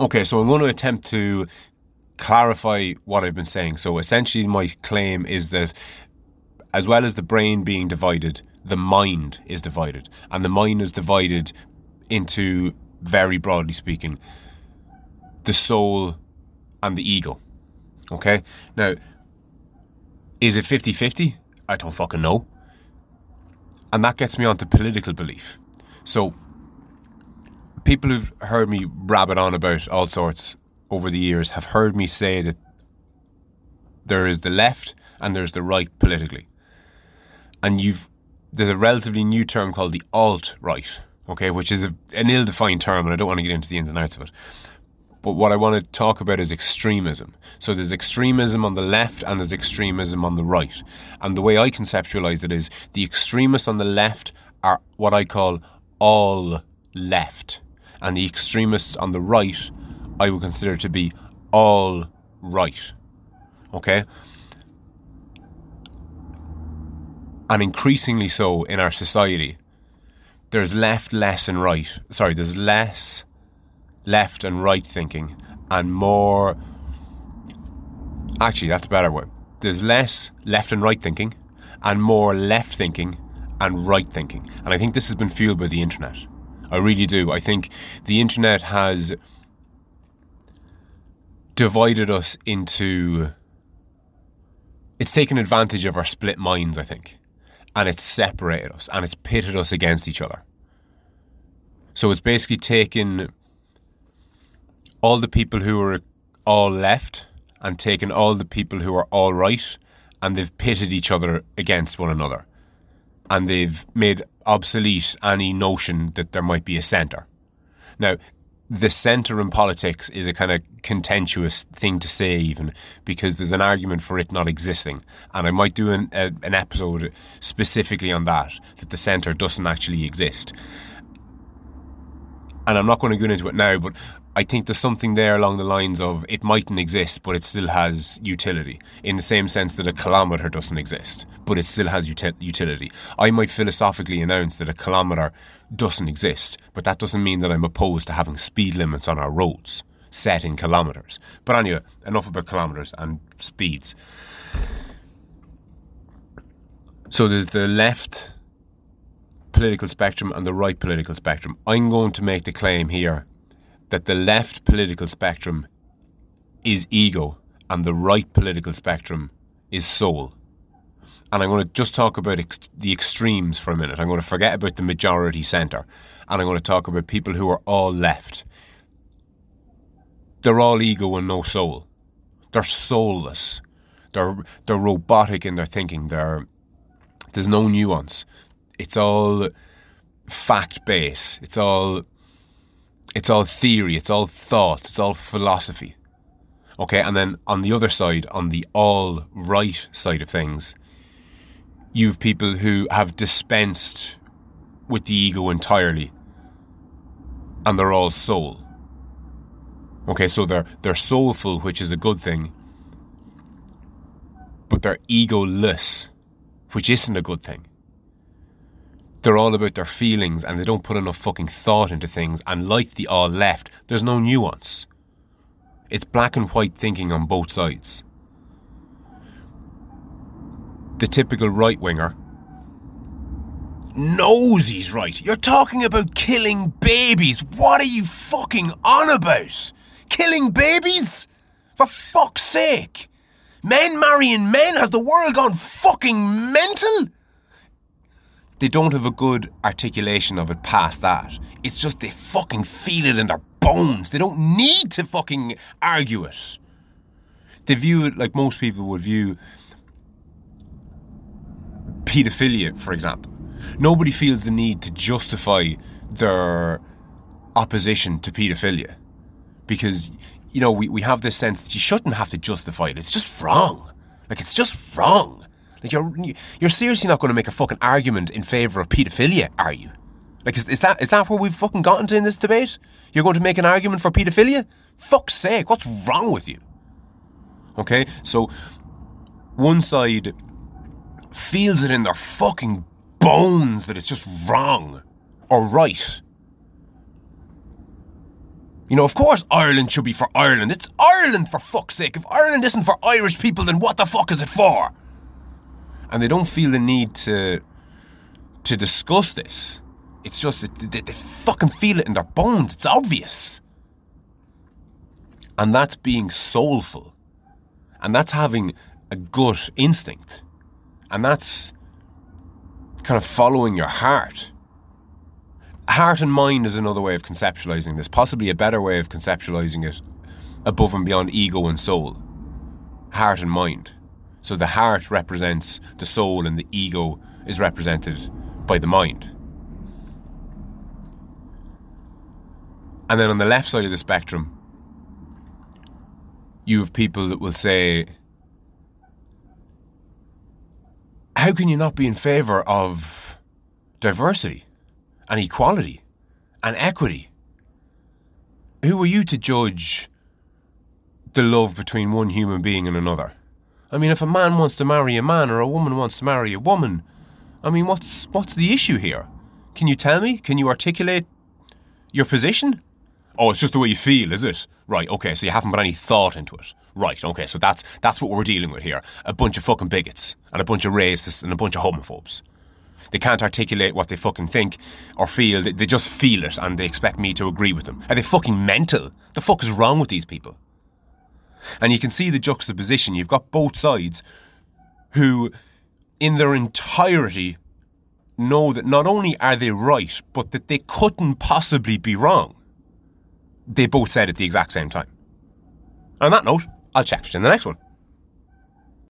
Okay, so I'm going to attempt to clarify what I've been saying. So essentially my claim is that as well as the brain being divided, the mind is divided. And the mind is divided into, very broadly speaking, the soul and the ego. Okay? Now, is it 50-50? I don't fucking know. And that gets me onto political belief. So people who've heard me rabbit on about all sorts over the years have heard me say that there is the left and there's the right politically. And there's a relatively new term called the alt-right, okay, which is an ill-defined term, and I don't want to get into the ins and outs of it. But what I want to talk about is extremism. So there's extremism on the left and there's extremism on the right. And the way I conceptualize it is the extremists on the left are what I call all left. And the extremists on the right, I would consider to be all right. Okay? And increasingly so in our society, there's there's less left and right thinking and more, actually that's a better word, there's less left and right thinking and more left thinking and right thinking. And I think this has been fueled by the internet. I really do. I think the internet has divided us into, it's taken advantage of our split minds, I think, and it's separated us and it's pitted us against each other. So it's basically taken all the people who are all left and taken all the people who are all right, and they've pitted each other against one another, and they've made obsolete any notion that there might be a centre. Now, the centre in politics is a kind of contentious thing to say even, because there's an argument for it not existing, and I might do an episode specifically on that the centre doesn't actually exist. And I'm not going to go into it now, but I think there's something there along the lines of it mightn't exist, but it still has utility, in the same sense that a kilometre doesn't exist, but it still has utility. I might philosophically announce that a kilometre doesn't exist, but that doesn't mean that I'm opposed to having speed limits on our roads set in kilometres. But anyway, enough about kilometres and speeds. So there's the left political spectrum and the right political spectrum. I'm going to make the claim here that the left political spectrum is ego and the right political spectrum is soul. And I'm going to just talk about the extremes for a minute. I'm going to forget about the majority centre, and I'm going to talk about people who are all left. They're all ego and no soul. They're soulless. They're robotic in their thinking. There's no nuance. It's all fact-based. It's all theory. It's all thought. It's all philosophy. Okay, and then on the other side, on the all-right side of things, you've people who have dispensed with the ego entirely, and they're all soul. Okay, so they're soulful, which is a good thing, but they're egoless, which isn't a good thing. They're all about their feelings and they don't put enough fucking thought into things, and like the all left, there's no nuance. It's black and white thinking on both sides. The typical right-winger knows he's right. You're talking about killing babies. What are you fucking on about? Killing babies? For fuck's sake. Men marrying men? Has the world gone fucking mental? They don't have a good articulation of it past that. It's just they fucking feel it in their bones. They don't need to fucking argue it. They view it like most people would view paedophilia, for example. Nobody feels the need to justify their opposition to paedophilia, because, you know, we have this sense that you shouldn't have to justify it. It's just wrong. Like, it's just wrong. Like, you're seriously not going to make a fucking argument in favour of paedophilia, are you? Like, is that where we've fucking gotten to in this debate? You're going to make an argument for paedophilia? Fuck's sake, what's wrong with you? Okay, so one side feels it in their fucking bones that it's just wrong or right. You know, of course Ireland should be for Ireland. It's Ireland, for fuck's sake. If Ireland isn't for Irish people, then what the fuck is it for? And they don't feel the need to discuss this. It's just, they fucking feel it in their bones. It's obvious. And that's being soulful. And that's having a gut instinct. And that's kind of following your heart. Heart and mind is another way of conceptualizing this, possibly a better way of conceptualizing it above and beyond ego and soul. Heart and mind. So the heart represents the soul and the ego is represented by the mind. And then on the left side of the spectrum, you have people that will say, how can you not be in favour of diversity and equality and equity? Who are you to judge the love between one human being and another? I mean, if a man wants to marry a man or a woman wants to marry a woman, I mean, what's the issue here? Can you tell me? Can you articulate your position? Oh, it's just the way you feel, is it? Right, okay, so you haven't put any thought into it. Right, okay, so that's what we're dealing with here. A bunch of fucking bigots and a bunch of racists and a bunch of homophobes. They can't articulate what they fucking think or feel. They just feel it and they expect me to agree with them. Are they fucking mental? The fuck is wrong with these people? And you can see the juxtaposition. You've got both sides who, in their entirety, know that not only are they right, but that they couldn't possibly be wrong. They both said it at the exact same time. On that note, I'll chat to you in the next one.